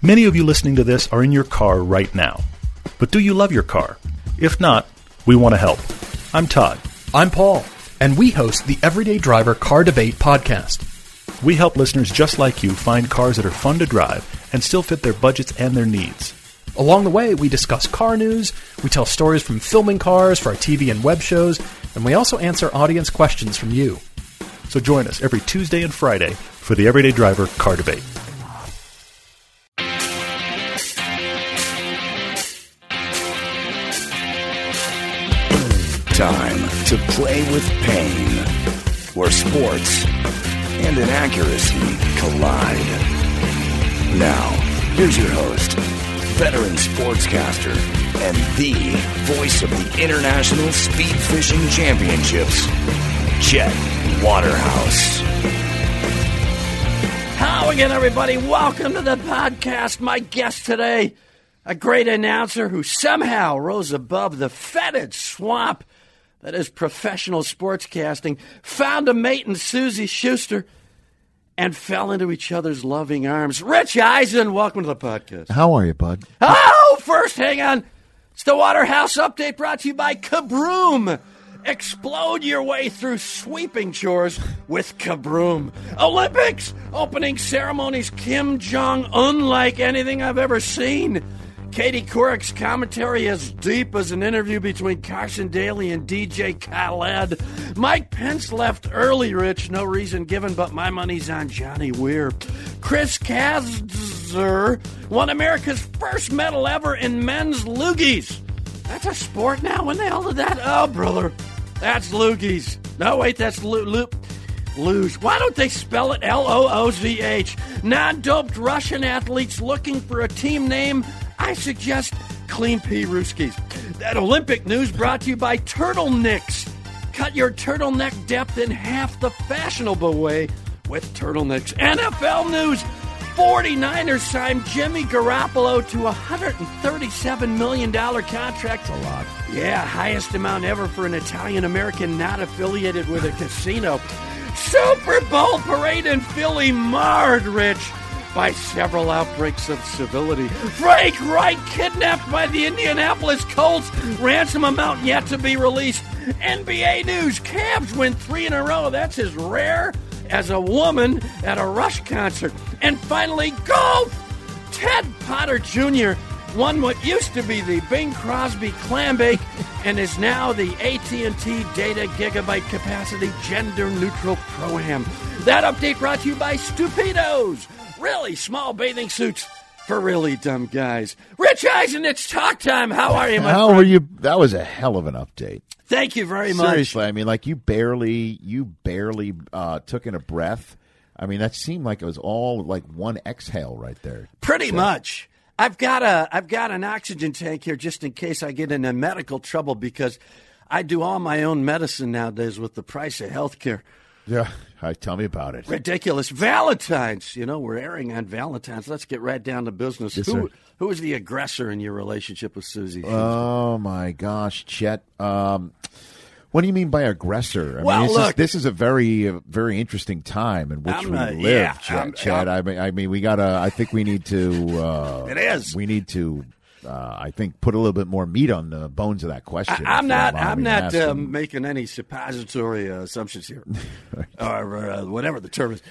Many of you listening to this are in your car right now. But do you love your car? If not, we want to help. I'm Todd. I'm Paul. And we host the Everyday Driver Car Debate podcast. We help listeners just like you find cars that are fun to drive and still fit their budgets and their needs. Along the way, we discuss car news, we tell stories from filming cars for our TV and web shows, and we also answer audience questions from you. So join us every Tuesday and Friday for the Everyday Driver Car Debate. Time to play with pain, where sports and inaccuracy collide. Now, here's your host, veteran sportscaster, and the voice of the International Speed Fishing Championships, Jet Waterhouse. How again, everybody? Welcome to the podcast. My guest today, a great announcer who somehow rose above the fetid swamp that is professional sportscasting, found a mate in Susie Schuster, and fell into each other's loving arms. Rich Eisen, welcome to the podcast. How are you, bud? Oh, first, hang on. It's the Waterhouse Update brought to you by Kabroom. Explode your way through sweeping chores with Kabroom. Olympics opening ceremonies, Kim Jong, unlike anything I've ever seen. Katie Couric's commentary as deep as an interview between Carson Daly and DJ Khaled. Mike Pence left early, Rich. No reason given, but my money's on Johnny Weir. Chris Kazzer won America's first medal ever in men's loogies. That's a sport now? When the hell did that? Oh, brother. That's loogies. No, wait, that's loop. Luge. Why don't they spell it L-O-O-Z-H? Non-doped Russian athletes looking for a team name. I suggest Clean Pea Rooskies. That Olympic news brought to you by Turtlenecks. Cut your turtleneck depth in half the fashionable way with Turtlenecks. NFL news. 49ers signed Jimmy Garoppolo to a $137 million contract. That's a lot. Yeah, highest amount ever for an Italian-American not affiliated with a casino. Super Bowl parade in Philly marred, Rich, by several outbreaks of civility. Frank Wright kidnapped by the Indianapolis Colts. Ransom amount yet to be released. NBA news. Cavs win 3 in a row. That's as rare as a woman at a Rush concert. And finally, golf. Ted Potter Jr. won what used to be the Bing Crosby clam bake and is now the AT&T Data Gigabyte Capacity Gender Neutral Pro-Am. That update brought to you by Stupidos. Really small bathing suits for really dumb guys. Rich Eisen, it's talk time. How are you, my friend? How are you? That was a hell of an update. Thank you very much. Seriously, I mean, like you barely took in a breath. I mean, that seemed like it was all like one exhale right there. Pretty much. I've got an oxygen tank here just in case I get into medical trouble because I do all my own medicine nowadays with the price of health care. Yeah. Tell me about it. Ridiculous. Valentine's. You know, we're airing on Valentine's. Let's get right down to business. Yes, who is the aggressor in your relationship with Susie? Oh, my gosh, Chet. What do you mean by aggressor? I mean, this is a very, very interesting time in which we live, Chet. I mean, we got to, I think we need to. It is. We need to. I think put a little bit more meat on the bones of that question. I'm not making any suppository assumptions here, or whatever the term is.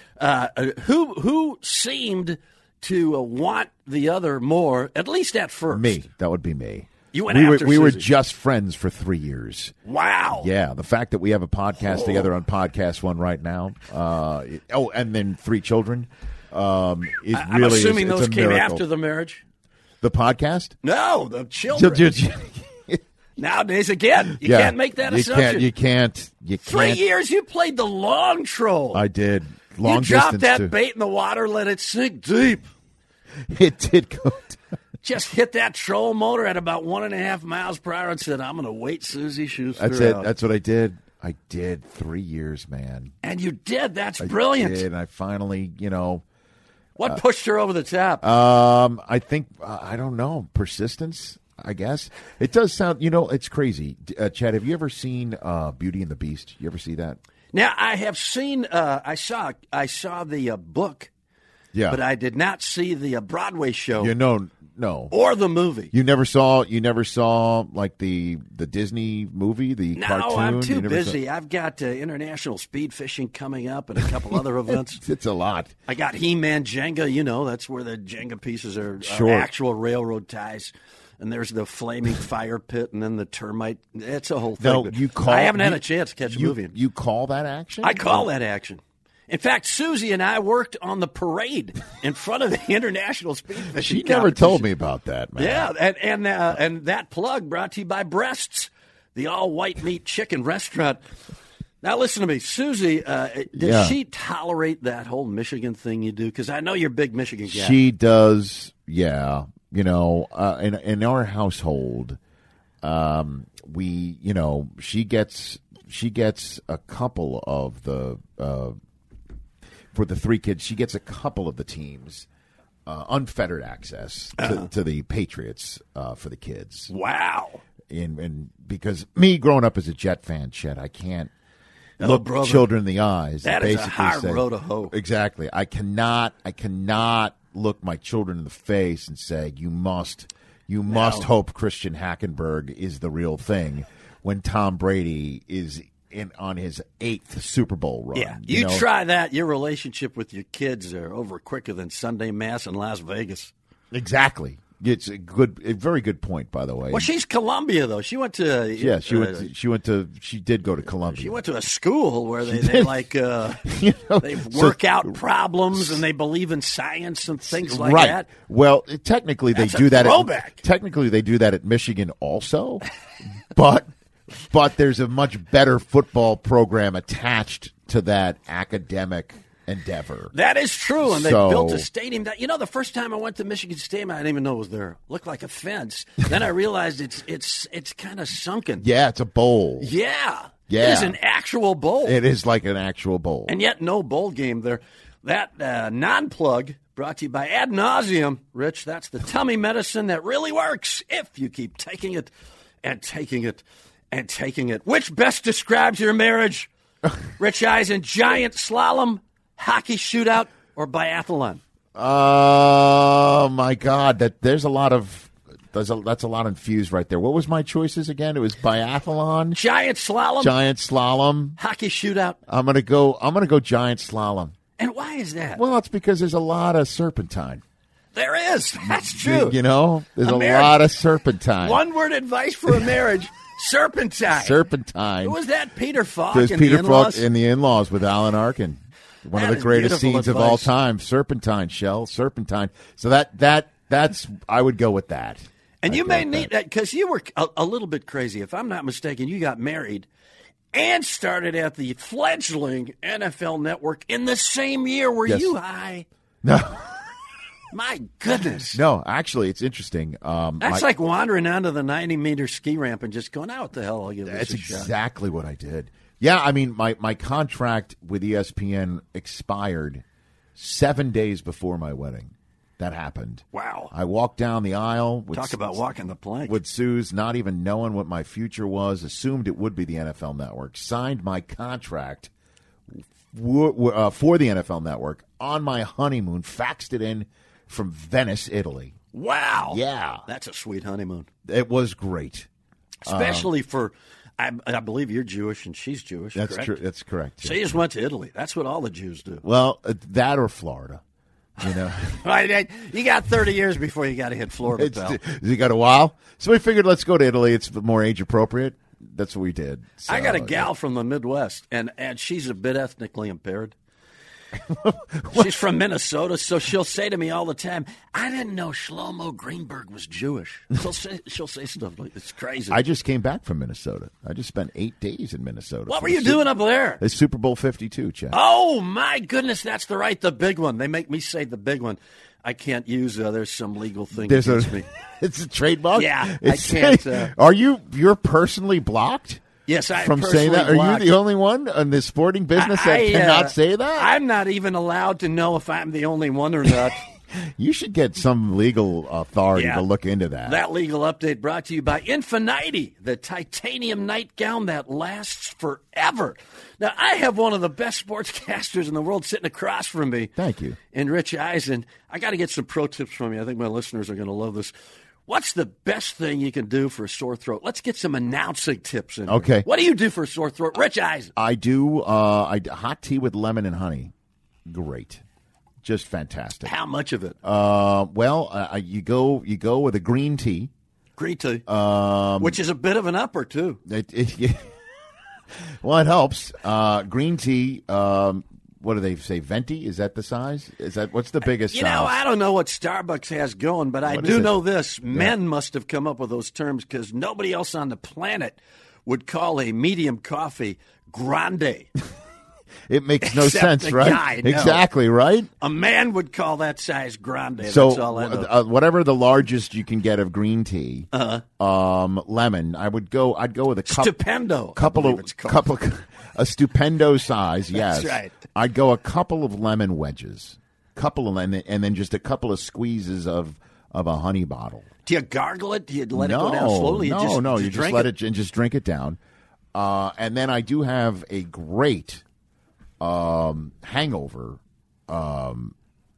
Who seemed to want the other more, at least at first? Me. That would be me. We were just friends for 3 years. Wow. Yeah, the fact that we have a podcast together on Podcast One right now. And then 3 children. I'm assuming those came after the marriage. The podcast? No, the children. Nowadays, again, you can't make that assumption. You can't. 3 years, you played the long troll. I did. Long distance, you dropped that bait in the water, let it sink deep. It did go down. Just hit that troll motor at about 1.5 miles per hour and said, I'm going to wait Susie Schuster That's it. Out. That's what I did. 3 years, man. And you did. That's brilliant. I did, and I finally, you know. What pushed her over the top? I think, I don't know, persistence, I guess. It does sound, you know, it's crazy. Chad, have you ever seen Beauty and the Beast? You ever see that? Now, I have seen, I saw the book Yeah. But I did not see the Broadway show. No. Or the movie. You never saw like the Disney movie, the cartoon? No, I'm too busy. I've got International Speed Fishing coming up and a couple other events. It's a lot. I got He-Man Jenga, that's where the Jenga pieces are, sure. Actual railroad ties. And there's the flaming fire pit and then the termite. It's a whole thing. No, I haven't had a chance to catch a movie. You call that action? I call that action. In fact, Susie and I worked on the parade in front of the International Speed Fishing. She never told me about that, man. Yeah, and that plug brought to you by Breasts, the all-white meat chicken restaurant. Now, listen to me. Susie, does she tolerate that whole Michigan thing you do? Because I know you're a big Michigan guy. She does, yeah. In our household, we, she gets a couple of the for the three kids, she gets a couple of the teams unfettered access to the Patriots for the kids. Wow! And because me growing up as a Jet fan, Chet, I can't look children in the eyes. That is a hard road to hoe. Exactly. I cannot look my children in the face and say, you must hope Christian Hackenberg is the real thing when Tom Brady is on his 8th Super Bowl run. Yeah, you try that, your relationship with your kids are over quicker than Sunday Mass in Las Vegas. Exactly. It's a very good point, by the way. Well, she's Columbia, though. She did go to Columbia. She went to a school where they work out problems and they believe in science and things like that. Well, technically they do that at Michigan also, but there's a much better football program attached to that academic endeavor. That is true, and they built a stadium. That the first time I went to Michigan Stadium, I didn't even know it was there. It looked like a fence. Then I realized it's kind of sunken. Yeah, it's a bowl. Yeah, it is an actual bowl. It is like an actual bowl, and yet no bowl game there. That non-plug brought to you by Ad Nauseum, Rich. That's the tummy medicine that really works if you keep taking it and taking it and taking it. Which best describes your marriage, Rich Eisen? Giant slalom, hockey shootout, or biathlon? Oh my God! That's a lot infused right there. What was my choices again? It was biathlon, giant slalom, hockey shootout. I'm gonna go giant slalom. And why is that? Well, it's because there's a lot of serpentine. There is. That's true. There's a lot of serpentine. One word advice for a marriage. Serpentine. Who was that? Peter Falk. There's Peter Falk in The In-Laws with Alan Arkin. One of the greatest scenes of all time, serpentine, Shell, serpentine. So that's I would go with that. And you may need that because you were a little bit crazy. If I'm not mistaken, you got married and started at the fledgling NFL Network in the same year. Were you high? No. My goodness. No, actually, it's interesting. That's like wandering onto the 90-meter ski ramp and just going, what the hell, I'll give this a shot. That's exactly what I did. Yeah, I mean, my contract with ESPN expired 7 days before my wedding. That happened. Wow. I walked down the aisle. Talk about walking the plank. With Suze, not even knowing what my future was, assumed it would be the NFL Network, signed my contract for the NFL Network on my honeymoon, faxed it in from Venice, Italy. Wow. Yeah. That's a sweet honeymoon. It was great. Especially for... I believe you're Jewish and she's Jewish. That's correct? True. That's correct. She just went to Italy. That's what all the Jews do. Well, that or Florida. You got 30 years before you got to hit Florida, pal. You got a while? So we figured let's go to Italy. It's more age appropriate. That's what we did. So, I got a gal from the Midwest, and she's a bit ethnically impaired. She's from Minnesota, so she'll say to me all the time, I didn't know Shlomo Greenberg was Jewish. She'll say stuff like, it's crazy. I just came back from Minnesota. I just spent 8 days in Minnesota. What were you doing up there? It's Super Bowl 52, Chad. Oh, my goodness, that's the big one. They make me say the big one. I can't use there's some legal thing against me. It's a trademark? Yeah, I can't. You're personally blocked? Yes, I from saying that. Are you the only one in the sporting business that cannot say that? I'm not even allowed to know if I'm the only one or not. You should get some legal authority to look into that. That legal update brought to you by Infiniti, the titanium nightgown that lasts forever. Now, I have one of the best sportscasters in the world sitting across from me. Thank you. And Rich Eisen, I got to get some pro tips from you. I think my listeners are going to love this. What's the best thing you can do for a sore throat? Let's get some announcing tips in. Okay. Here. What do you do for a sore throat? Rich Eisen. I do hot tea with lemon and honey. Great. Just fantastic. How much of it? You go with a green tea. Green tea. Which is a bit of an upper, too. Well, it helps. Green tea, what do they say, venti? Is that the size? What's the biggest size? I don't know what Starbucks has going, but I do know this. Men must have come up with those terms because nobody else on the planet would call a medium coffee grande. It makes no sense, right? Guy, no. Exactly, right? A man would call that size grande. So that's all I know. Whatever the largest you can get of green tea, lemon, I'd go with a cup. Stupendo. A stupendo size, yes. That's right. I'd go a couple of lemon wedges, and then just a couple of squeezes of a honey bottle. Do you gargle it? Do you let it go down slowly? You just let it and just drink it down. And then I do have a great hangover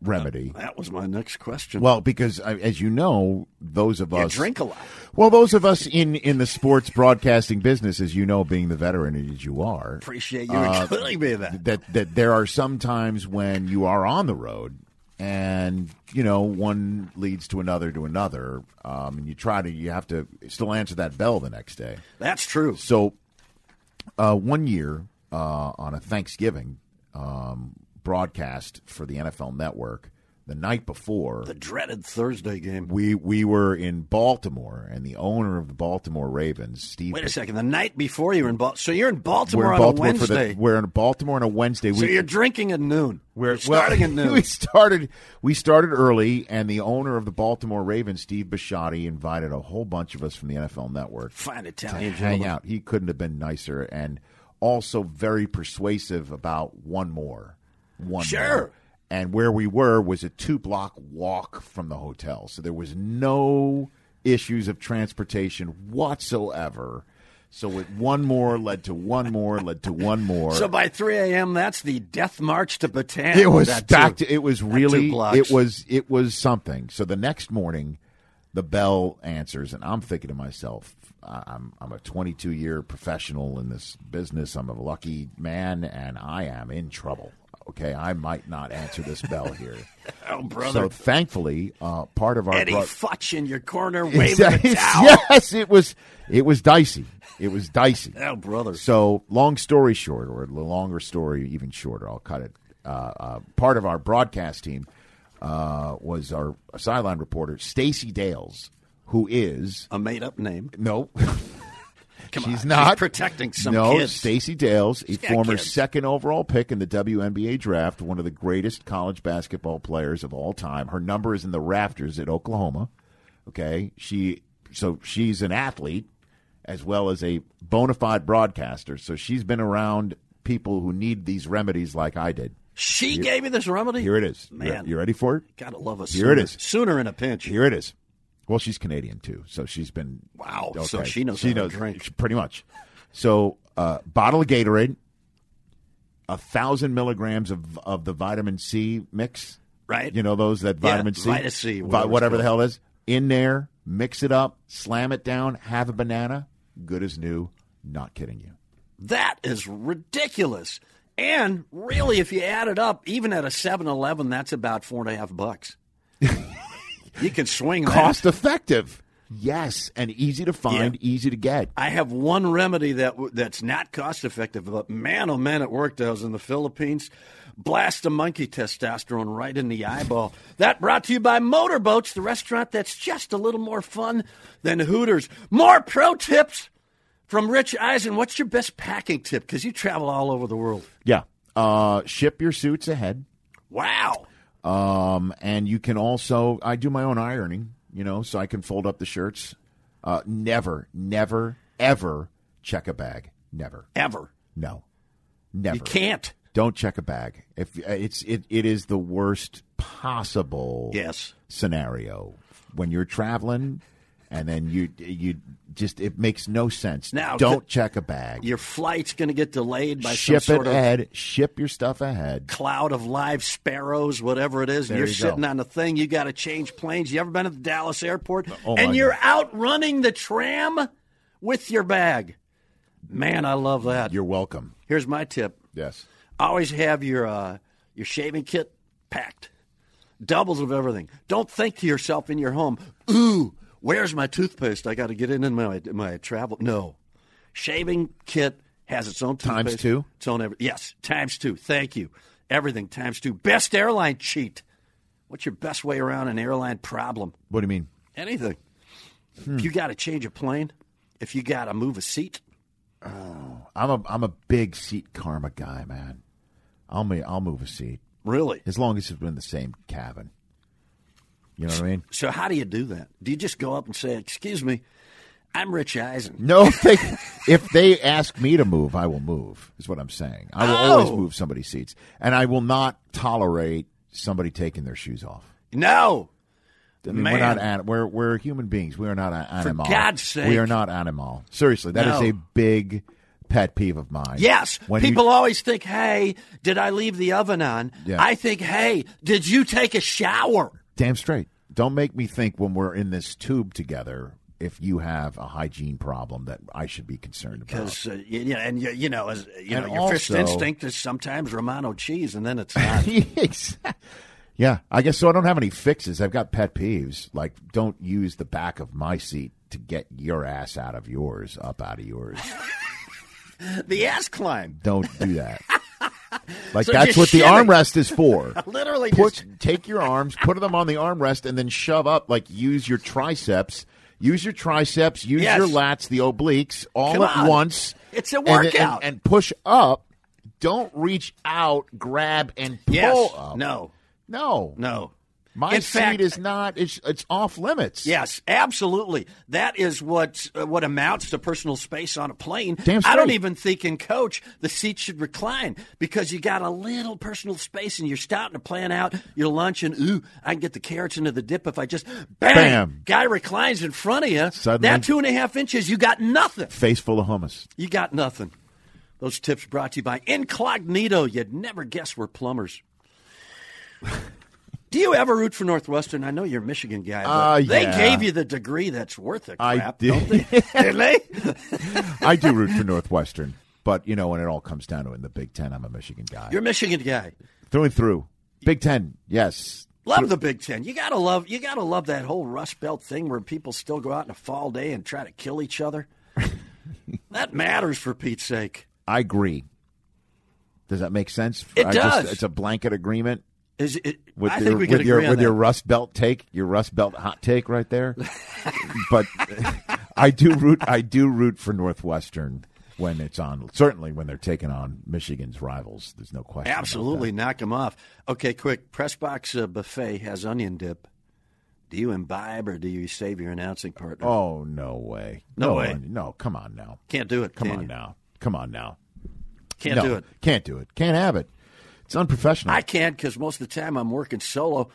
remedy. That was my next question. Well, because as you know, those of us drink a lot. Well, those of us in the sports broadcasting business, as you know, being the veteran as you are, appreciate you including me in that. That there are some times when you are on the road, and one leads to another, and you have to still answer that bell the next day. That's true. So, 1 year. On a Thanksgiving broadcast for the NFL Network, the night before the dreaded Thursday game, we were in Baltimore, and the owner of the Baltimore Ravens, Steve. Wait a second, the night before you were in Baltimore, so you're in Baltimore on a Wednesday. We're in Baltimore on a Wednesday. So you're drinking at noon. Starting at noon. We started early, and the owner of the Baltimore Ravens, Steve Bisciotti, invited a whole bunch of us from the NFL Network. Fine Italian gentleman. Hang out. He couldn't have been nicer, and also very persuasive about one more. And where we were was a 2-block walk from the hotel. So there was no issues of transportation whatsoever. So one more led to one more led to one more. So by 3 a.m., that's the death march to Bataan. It was something. So the next morning, the bell answers, and I'm thinking to myself, I'm a 22-year professional in this business. I'm a lucky man, and I am in trouble. Okay, I might not answer this bell here. Oh, brother! So thankfully, part of our Eddie Futch in your corner waving a towel. Yes, it was dicey. It was dicey. Oh, brother! So long story short, or the longer story even shorter, I'll cut it. Part of our broadcast team was our sideline reporter, Stacy Dales, who is a made-up name. No, she's not protecting some kids. No, Stacy Dales, a former second overall pick in the WNBA draft, one of the greatest college basketball players of all time. Her number is in the rafters at Oklahoma. Okay, she's an athlete as well as a bona fide broadcaster. So she's been around people who need these remedies like I did. She gave me this remedy? Here it is. Man. You ready for it? Gotta love us. Here it is. Sooner in a pinch. Here it is. Well, she's Canadian, too, so she's been... Wow, okay. So she knows how to drink. Pretty much. So, bottle of Gatorade, 1,000 milligrams of the vitamin C mix. Right. You know those, that vitamin C? Vitamin C. Whatever the hell it is. In there, mix it up, slam it down, have a banana. Good as new. Not kidding you. That is ridiculous. And, really, if you add it up, even at a 7-Eleven, that's about $4.50. You can swing that. Cost effective. Yes, and easy to find, easy to get. I have one remedy that's not cost effective, but man, oh man, it worked. I was in the Philippines. Blast a monkey testosterone right in the eyeball. That brought to you by Motorboats, the restaurant that's just a little more fun than Hooters. More pro tips from Rich Eisen. What's your best packing tip? Because you travel all over the world. Yeah. Ship your suits ahead. Wow. And you can also, I do my own ironing, so I can fold up the shirts. Never, ever check a bag. Never. Ever. No. Never. You can't. Don't check a bag. If it is the worst possible scenario when you're traveling, and then you just it makes no sense. Now, don't check a bag. Your flight's going to get delayed by ship your stuff ahead. Cloud of live sparrows, whatever it is. There and you're sitting on the thing. You got to change planes. You ever been to the Dallas airport? Oh, and you're out running the tram with your bag. Man, I love that. You're welcome. Here's my tip. Yes. Always have your shaving kit packed. Doubles of everything. Don't think to yourself in your home, ooh, where's my toothpaste? I got to get it in my travel. No. Shaving kit has its own toothpaste. Times two? Its own yes, times two. Thank you. Everything times two. Best airline cheat. What's your best way around an airline problem? What do you mean? Anything. If you got to change a plane, if you got to move a seat. Oh, I'm a big seat karma guy, man. I'll move a seat. Really? As long as it's been the same cabin. You know what I mean? So how do you do that? Do you just go up and say, "Excuse me, I'm Rich Eisen"? No, if they ask me to move, I will move, is what I'm saying. I will always move somebody's seats. And I will not tolerate somebody taking their shoes off. No. I mean, we're not. We're human beings. We are not animal. For God's sake, we are not animal. Seriously, that is a big pet peeve of mine. Yes, when people always think, "Hey, did I leave the oven on?" Yeah. I think, "Hey, did you take a shower?" Damn straight. Don't make me think when we're in this tube together. If you have a hygiene problem that I should be concerned about. Because, your first instinct is sometimes Romano cheese, and then it's not. Exactly. Yeah, I guess so. I don't have any fixes. I've got pet peeves. Like, don't use the back of my seat to get your ass out of yours, up out of yours. The ass climb. Don't do that. Like, so that's what the armrest is for. Literally. Take your arms, put them on the armrest, and then shove up. Like, use your triceps, use your lats, the obliques, all at once. It's a workout. And push up. Don't reach out, grab, and pull up. No. My seat is not. It's off limits. Yes, absolutely. That is what amounts to personal space on a plane. Damn straight. I don't even think in coach the seat should recline because you got a little personal space and you're starting to plan out your lunch and I can get the carrots into the dip if I just bam. Guy reclines in front of you. Suddenly, that 2.5 inches, you got nothing. Face full of hummus. You got nothing. Those tips brought to you by Incognito. You'd never guess we're plumbers. Do you ever root for Northwestern? I know you're a Michigan guy, but they gave you the degree that's worth the crap, don't they? Did they? I do root for Northwestern, but, when it all comes down to it in the Big Ten, I'm a Michigan guy. You're a Michigan guy. Through and through. Big Ten, yes. Love the Big Ten. You gotta love that whole Rust Belt thing where people still go out on a fall day and try to kill each other. That matters, for Pete's sake. I agree. Does that make sense? It does. It's a blanket agreement. I think we could agree on that. Your Rust Belt take, your Rust Belt hot take right there. But I do root for Northwestern when it's on. Certainly when they're taking on Michigan's rivals. There's no question. Absolutely, knock them off. Okay, quick. Press Box Buffet has onion dip. Do you imbibe or do you save your announcing partner? Oh, no way. No way. No, come on now. Can't do it. Come on now. Can't do it. Can't do it. Can't have it. It's unprofessional. I can't because most of the time I'm working solo.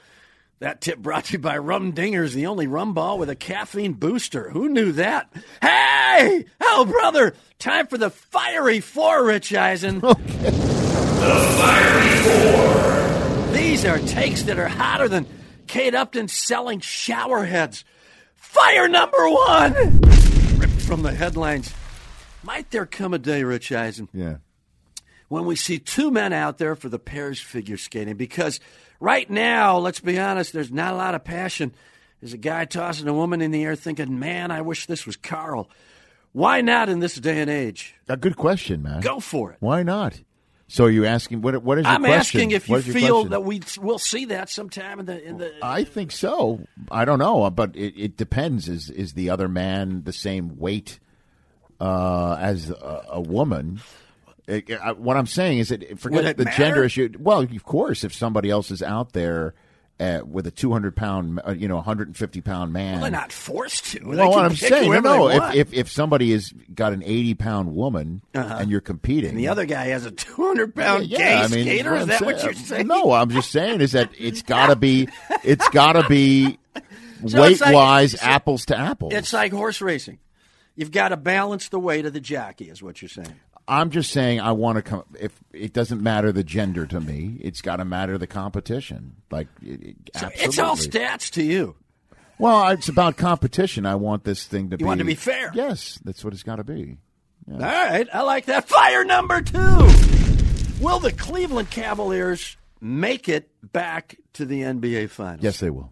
That tip brought to you by Rum Dingers, the only rum ball with a caffeine booster. Who knew that? Hey! Oh, brother! Time for the Fiery Four, Rich Eisen. Okay. The Fiery Four. These are takes that are hotter than Kate Upton selling shower heads. Fire number one! Ripped from the headlines. Might there come a day, Rich Eisen? Yeah. When we see two men out there for the pairs figure skating, because right now, let's be honest, there's not a lot of passion. There's a guy tossing a woman in the air thinking, man, I wish this was Carl. Why not in this day and age? A good question, man. Go for it. Why not? So are you asking, what is your question? I'm asking if you feel that we'll see that sometime in the... I think so. I don't know, but it depends. Is the other man the same weight as a woman? What I'm saying is that forget the gender issue. Well, of course, if somebody else is out there with a 200-pound, 150-pound man. Well, they're not forced to. Well, what I'm saying, no, if somebody has got an 80-pound woman and you're competing, and the other guy has a 200-pound gay skater, is that what you're saying? No, I'm just saying is that it's got to be so weight-wise, like, apples to apples. It's like horse racing. You've got to balance the weight of the jockey, is what you're saying. I'm just saying I want to come. If it doesn't matter the gender to me, it's got to matter the competition. Like, absolutely. It's all stats to you. Well, it's about competition. I want this thing to be. You want to be fair. Yes, that's what it's got to be. Yeah. All right, I like that. Fire number two. Will the Cleveland Cavaliers make it back to the NBA Finals? Yes, they will.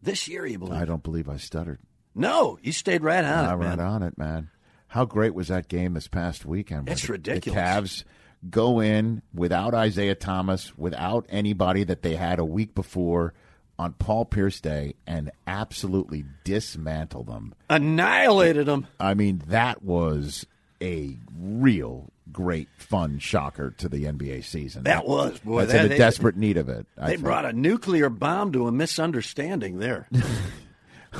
This year, you believe? I don't believe I stuttered. No, you stayed right on it, man. Right on it, man. How great was that game this past weekend? It's ridiculous. The Cavs go in without Isaiah Thomas, without anybody that they had a week before on Paul Pierce Day, and absolutely dismantle them. Annihilated them. I mean, that was a real great fun shocker to the NBA season. That was, boy. That's in a desperate need of it. They brought a nuclear bomb to a misunderstanding there.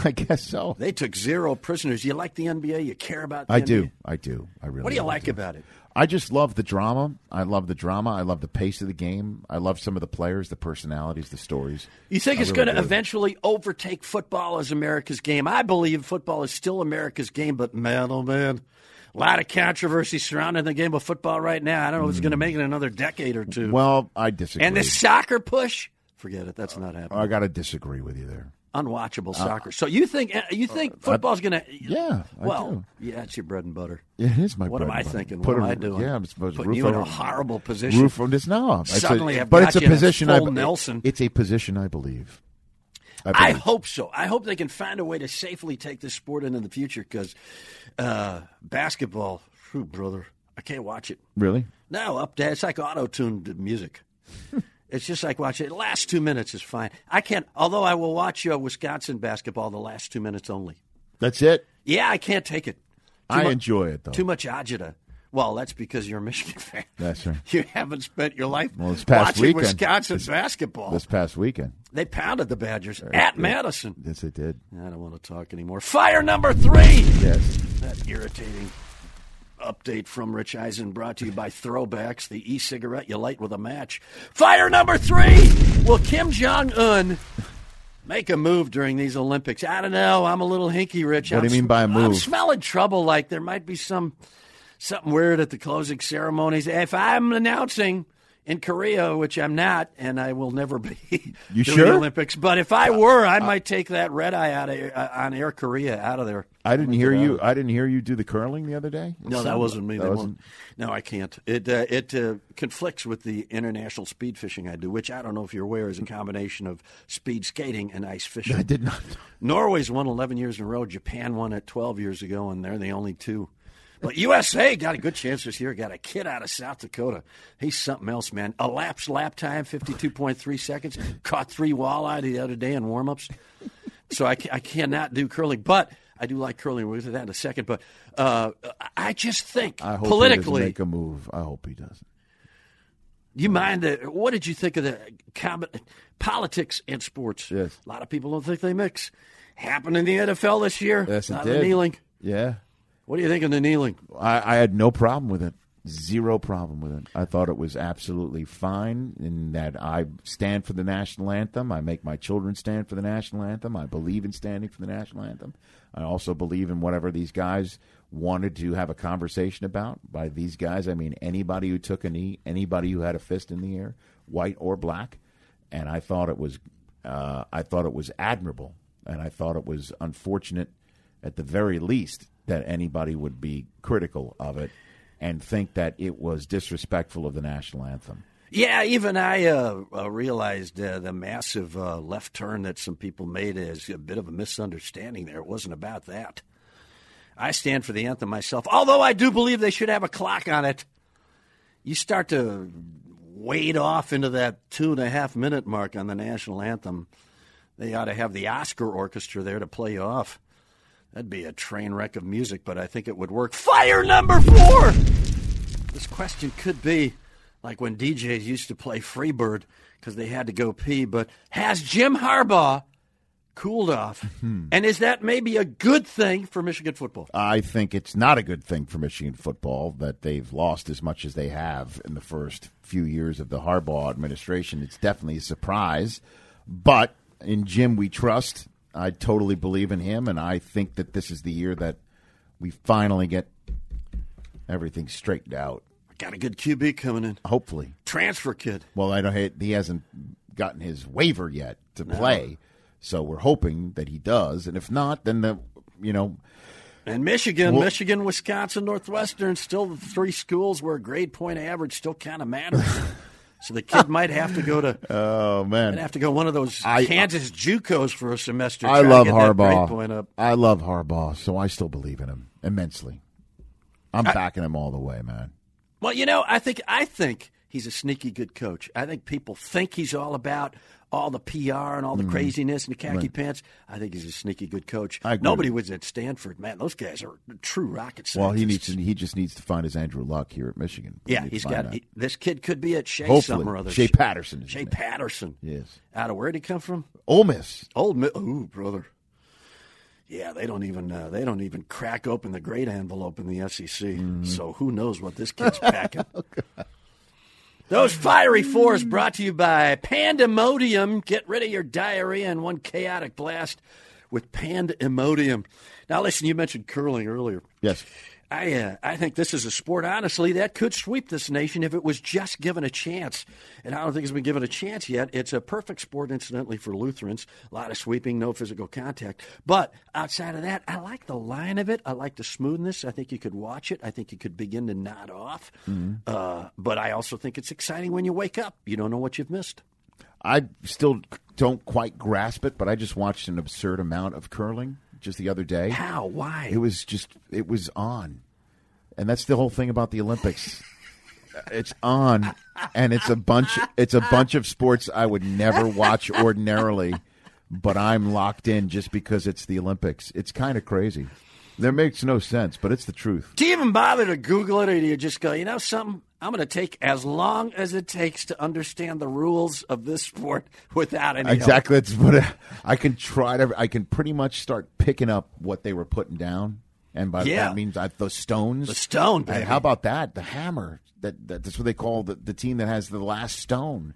I guess so. They took zero prisoners. You like the NBA? You care about the NBA? I do. I really do. What do you like about it? I just love the drama. I love the drama. I love the pace of the game. I love some of the players, the personalities, the stories. You think it's going to eventually overtake football as America's game? I believe football is still America's game, but man, oh man, a lot of controversy surrounding the game of football right now. I don't know if it's going to make it another decade or two. Well, I disagree. And the soccer push? Forget it. That's not happening. I got to disagree with you there. Unwatchable soccer. So you think football's going to? Yeah, I do. That's your bread and butter. It is my. What bread am I butter. Thinking? Put what am I doing? Yeah, I'm supposed to putting you in a horrible position. Roof on this now. Suddenly, I've got you in a full Nelson. It's a position I believe. I hope so. I hope they can find a way to safely take this sport into the future because basketball, whew, brother, I can't watch it. Really? No, up there, it's like auto-tuned music. It's just like watching it. The last 2 minutes is fine. I can't, although I will watch Wisconsin basketball the last 2 minutes only. That's it? Yeah, I can't take it. I enjoy it, though. Too much agita. Well, that's because you're a Michigan fan. That's right. You haven't spent your life watching Wisconsin basketball. This past weekend. They pounded the Badgers at Madison. Yes, they did. I don't want to talk anymore. Fire number three. Yes. That irritating update from Rich Eisen brought to you by Throwbacks, the e-cigarette you light with a match. Fire number three. Will Kim Jong-un make a move during these Olympics? I don't know. I'm a little hinky, Rich. What do you mean by a move? I'm smelling trouble. Like there might be something weird at the closing ceremonies. If I'm announcing in Korea, which I'm not, and I will never be the Olympics. But if I were, I might take that red eye out of on Air Korea out of there. I didn't hear you do the curling the other day. No, that wasn't me. No, I can't. It conflicts with the international speed fishing I do, which I don't know if you're aware is a combination of speed skating and ice fishing. I did not. Norway's won 11 years in a row. Japan won it 12 years ago, and they're the only two. But USA got a good chance this year. Got a kid out of South Dakota. He's something else, man. Elapsed lap time, 52.3 seconds. Caught 3 walleye the other day in warm-ups. So I cannot do curling. But I do like curling. We'll get to that in a second. But I just think politically. I hope he doesn't make a move. I hope he doesn't. You mind what did you think of the politics and sports? Yes. A lot of people don't think they mix. Happened in the NFL this year. Yes, it did. Kneeling. Yeah. What do you think of the kneeling? I had no problem with it. Zero problem with it. I thought it was absolutely fine in that I stand for the national anthem. I make my children stand for the national anthem. I believe in standing for the national anthem. I also believe in whatever these guys wanted to have a conversation about. By these guys, I mean anybody who took a knee, anybody who had a fist in the air, white or black. And I thought it was admirable. And I thought it was unfortunate at the very least that anybody would be critical of it and think that it was disrespectful of the national anthem. Yeah, even I realized the massive left turn that some people made is a bit of a misunderstanding there. It wasn't about that. I stand for the anthem myself, although I do believe they should have a clock on it. You start to wade off into that 2.5-minute mark on the national anthem. They ought to have the Oscar orchestra there to play you off. That'd be a train wreck of music, but I think it would work. Fire number 4! This question could be like when DJs used to play Freebird because they had to go pee. But has Jim Harbaugh cooled off? Mm-hmm. And is that maybe a good thing for Michigan football? I think it's not a good thing for Michigan football that they've lost as much as they have in the first few years of the Harbaugh administration. It's definitely a surprise. But in Jim, we trust. I totally believe in him, and I think that this is the year that we finally get everything straightened out. Got a good QB coming in. Hopefully. Transfer kid. Well, I don't. He hasn't gotten his waiver yet to play, so we're hoping that he does. And if not, then And Michigan, Wisconsin, Northwestern, still the three schools where grade point average still kind of matters. So the kid might have to go to one of those Kansas JUCOs for a semester. I love Harbaugh. I love Harbaugh, so I still believe in him immensely. I'm backing him all the way, man. Well, I think he's a sneaky good coach. I think people think he's all about all the PR and all the craziness and the khaki pants. I think he's a sneaky good coach. Nobody was at Stanford, man. Those guys are true rocket scientists. Well, he just needs to find his Andrew Luck here at Michigan. Yeah, this kid could be at Shea something or other. Shea Patterson. Shea Patterson. Yes. Out of where did he come from? Ole Miss. Ole Miss. Ooh, brother. Yeah, they don't even crack open the grade envelope in the SEC. Mm-hmm. So who knows what this kid's packing? Oh, God. Those fiery fours brought to you by Pandemodium. Get rid of your diarrhea in one chaotic blast with Pandemodium. Now, listen, you mentioned curling earlier. Yes. I think this is a sport, honestly, that could sweep this nation if it was just given a chance. And I don't think it's been given a chance yet. It's a perfect sport, incidentally, for Lutherans. A lot of sweeping, no physical contact. But outside of that, I like the line of it. I like the smoothness. I think you could watch it. I think you could begin to nod off. Mm-hmm. But I also think it's exciting when you wake up. You don't know what you've missed. I still don't quite grasp it, but I just watched an absurd amount of curling just the other day. How? Why? It was on. And that's the whole thing about the Olympics. It's on, and it's a bunch of sports I would never watch ordinarily, but I'm locked in just because it's the Olympics. It's kind of crazy. That makes no sense, but it's the truth. Do you even bother to Google it, or do you just go, you know something? I'm going to take as long as it takes to understand the rules of this sport without any help. Exactly. That's what I can try to. I can pretty much start picking up what they were putting down, and that means the stones. The stone. Baby. How about that? The hammer. That's what they call the team that has the last stone.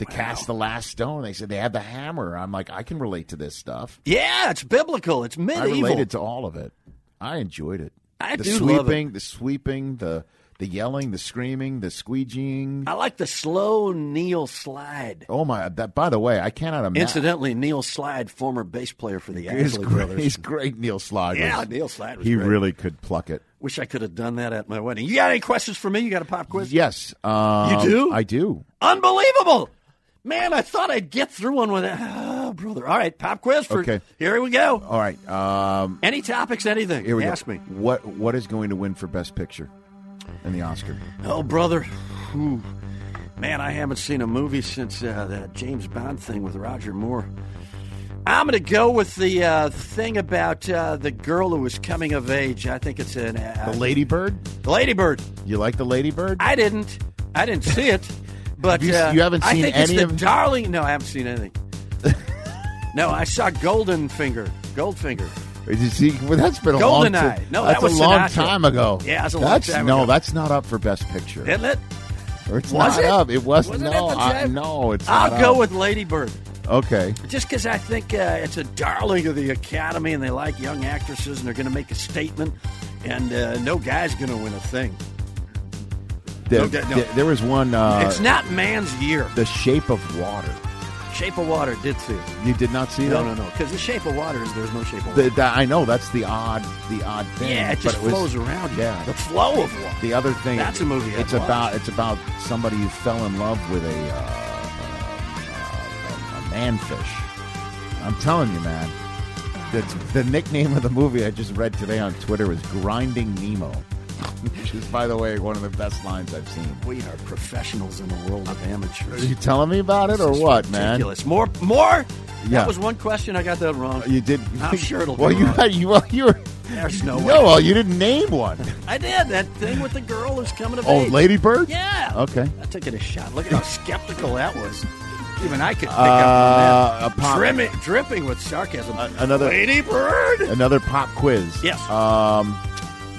To cast the last stone. They said they have the hammer. I'm like, I can relate to this stuff. Yeah, it's biblical. It's medieval. I related to all of it. I enjoyed it. I do love it. The sweeping, the yelling, the screaming, the squeegeeing. I like the slow Neil Slide. Oh, my. That, by the way, I cannot imagine. Incidentally, Neil Slide, former bass player for the Ashley Brothers. He's great, Neil Slide. Yeah, Neil Slide was great. He really could pluck it. Wish I could have done that at my wedding. You got any questions for me? You got a pop quiz? Yes. You do? I do. Unbelievable. Man, I thought I'd get through one with that. Oh, brother. All right, pop quiz. Here we go. All right. Any topics, anything. Here we go. Ask me. What is going to win for Best Picture? And the Oscar. Oh, brother. Ooh. Man, I haven't seen a movie since that James Bond thing with Roger Moore. I'm going to go with the thing about the girl who was coming of age. I think it's an... the Lady Bird? The Lady Bird. You like the Lady Bird? I didn't see it, but... you haven't seen any of... I think it's the Darling... No, I haven't seen anything. No, I saw Goldfinger. That's been a long time. No, that was a long time ago. Yeah, that's a long time ago. No, that's not up for Best Picture. Isn't it? It's not up. It wasn't. No, it's not. I'll go with Lady Bird. Okay. Just because I think it's a darling of the Academy, and they like young actresses, and they're going to make a statement, and no guy's going to win a thing. There was one. It's not man's year. The Shape of Water. Shape of Water did see it. You did not see that? No. Because the Shape of Water is there's no shape of water. I know. That's the odd thing. Yeah, it just flows around. Yeah, the flow of water. The other thing. That's a movie. It's about somebody who fell in love with a manfish. I'm telling you, man. The nickname of the movie I just read today on Twitter is Grinding Nemo. Which is, by the way, one of the best lines I've seen. We are professionals in the world of amateurs. Are you telling me about it or what, ridiculous, man? More? Yeah. That was one question. I got that wrong. You did. I'm sure it'll be wrong. You were There's no way. No, well, you didn't name one. I did. That thing with the girl who's coming to age. Oh, Lady Bird? Yeah. Okay. I took it a shot. Look at how skeptical that was. Even I could pick up on that. Dripping with sarcasm. Another Lady Bird. Another pop quiz. Yes.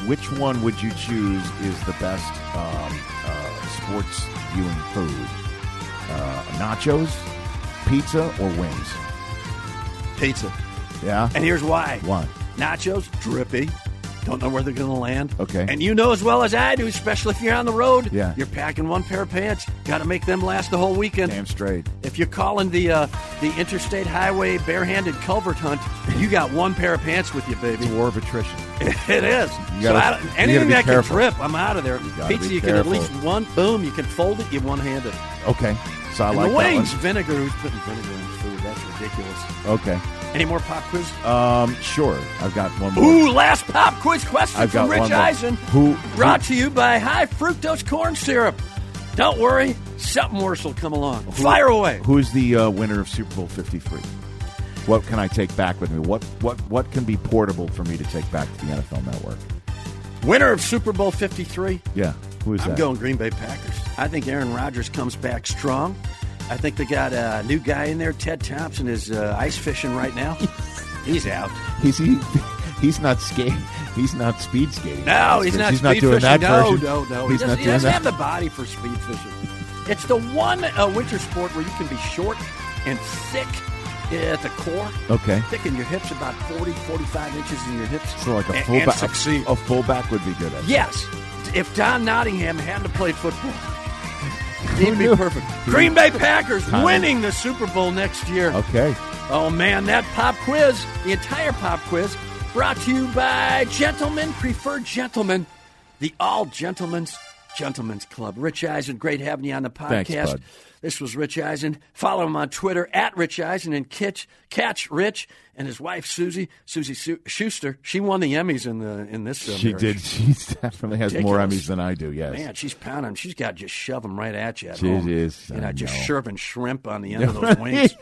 Which one would you choose is the best sports viewing food? Nachos, pizza, or wings? Pizza. Yeah? And here's why. Why? Nachos, drippy. Don't know where they're going to land. Okay. And you know as well as I do, especially if you're on the road. Yeah. You're packing one pair of pants. Got to make them last the whole weekend. Damn straight. If you're calling the interstate highway barehanded culvert hunt, you got one pair of pants with you, baby. It's a war of attrition. It is. Anything that careful. Can drip, I'm out of there. Pizza, you can at least one, boom, you can fold it, you one-handed. Okay. So I and like the wings, vinegar. Who's putting vinegar in food? That's ridiculous. Okay. Any more pop quiz? Sure. I've got one more. Ooh, last pop quiz question from Rich Eisen. Who? Brought to you by high fructose corn syrup. Don't worry, something worse will come along. Fire away. Who's the winner of Super Bowl 53? What can I take back with me? What can be portable for me to take back to the NFL Network? Winner of Super Bowl 53? Yeah. Who is that? I'm going Green Bay Packers. I think Aaron Rodgers comes back strong. I think they got a new guy in there. Ted Thompson is ice fishing right now. He's out. He's not skating. He's not speed skating. No, he's not doing that. No. He doesn't have the body for speed fishing. It's the one winter sport where you can be short and thick at the core. Okay. Thick in your hips, about 40, 45 inches in your hips. So like a fullback. A fullback would be good at it. Yes. If Don Nottingham hadn't played football. He'd be perfect. Green Bay Packers winning the Super Bowl next year. Okay. Oh, man, that pop quiz, the entire pop quiz, brought to you by Gentlemen Prefer Gentlemen, the All Gentlemen's Club. Rich Eisen, great having you on the podcast. Thanks, bud. This was Rich Eisen. Follow him on Twitter, @Rich Eisen, and catch Rich and his wife, Susie Schuster. She won the Emmys in this film. She did. She definitely has more Emmys than I do, yes. Man, she's pounding. She's got to just shove them right at you at home. She is. You know, just serving shrimp on the end of those wings.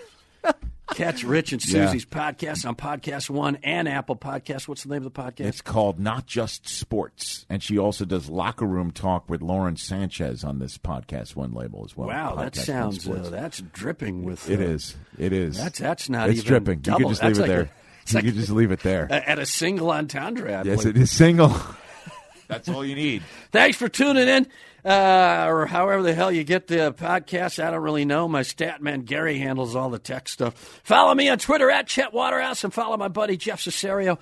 Catch Rich and Susie's podcast on Podcast One and Apple Podcasts. What's the name of the podcast? It's called Not Just Sports. And she also does locker room talk with Lauren Sanchez on this Podcast One label as well. Wow, podcast that sounds, that's dripping with. It is. That's not it's even dripping. Double. You could just leave it there. You could just leave it there. At a single entendre. Yes, it is single. That's all you need. Thanks for tuning in. Or however the hell you get the podcast, I don't really know. My stat man Gary handles all the tech stuff. Follow me on Twitter @Chet Waterhouse and follow my buddy Jeff Cesario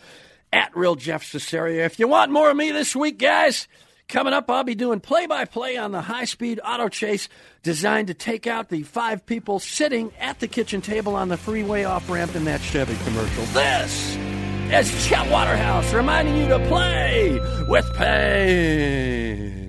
@RealJeffCesario. If you want more of me this week, guys, coming up I'll be doing play-by-play on the high-speed auto chase designed to take out the five people sitting at the kitchen table on the freeway off-ramp in that Chevy commercial. This is Chet Waterhouse reminding you to play with pain.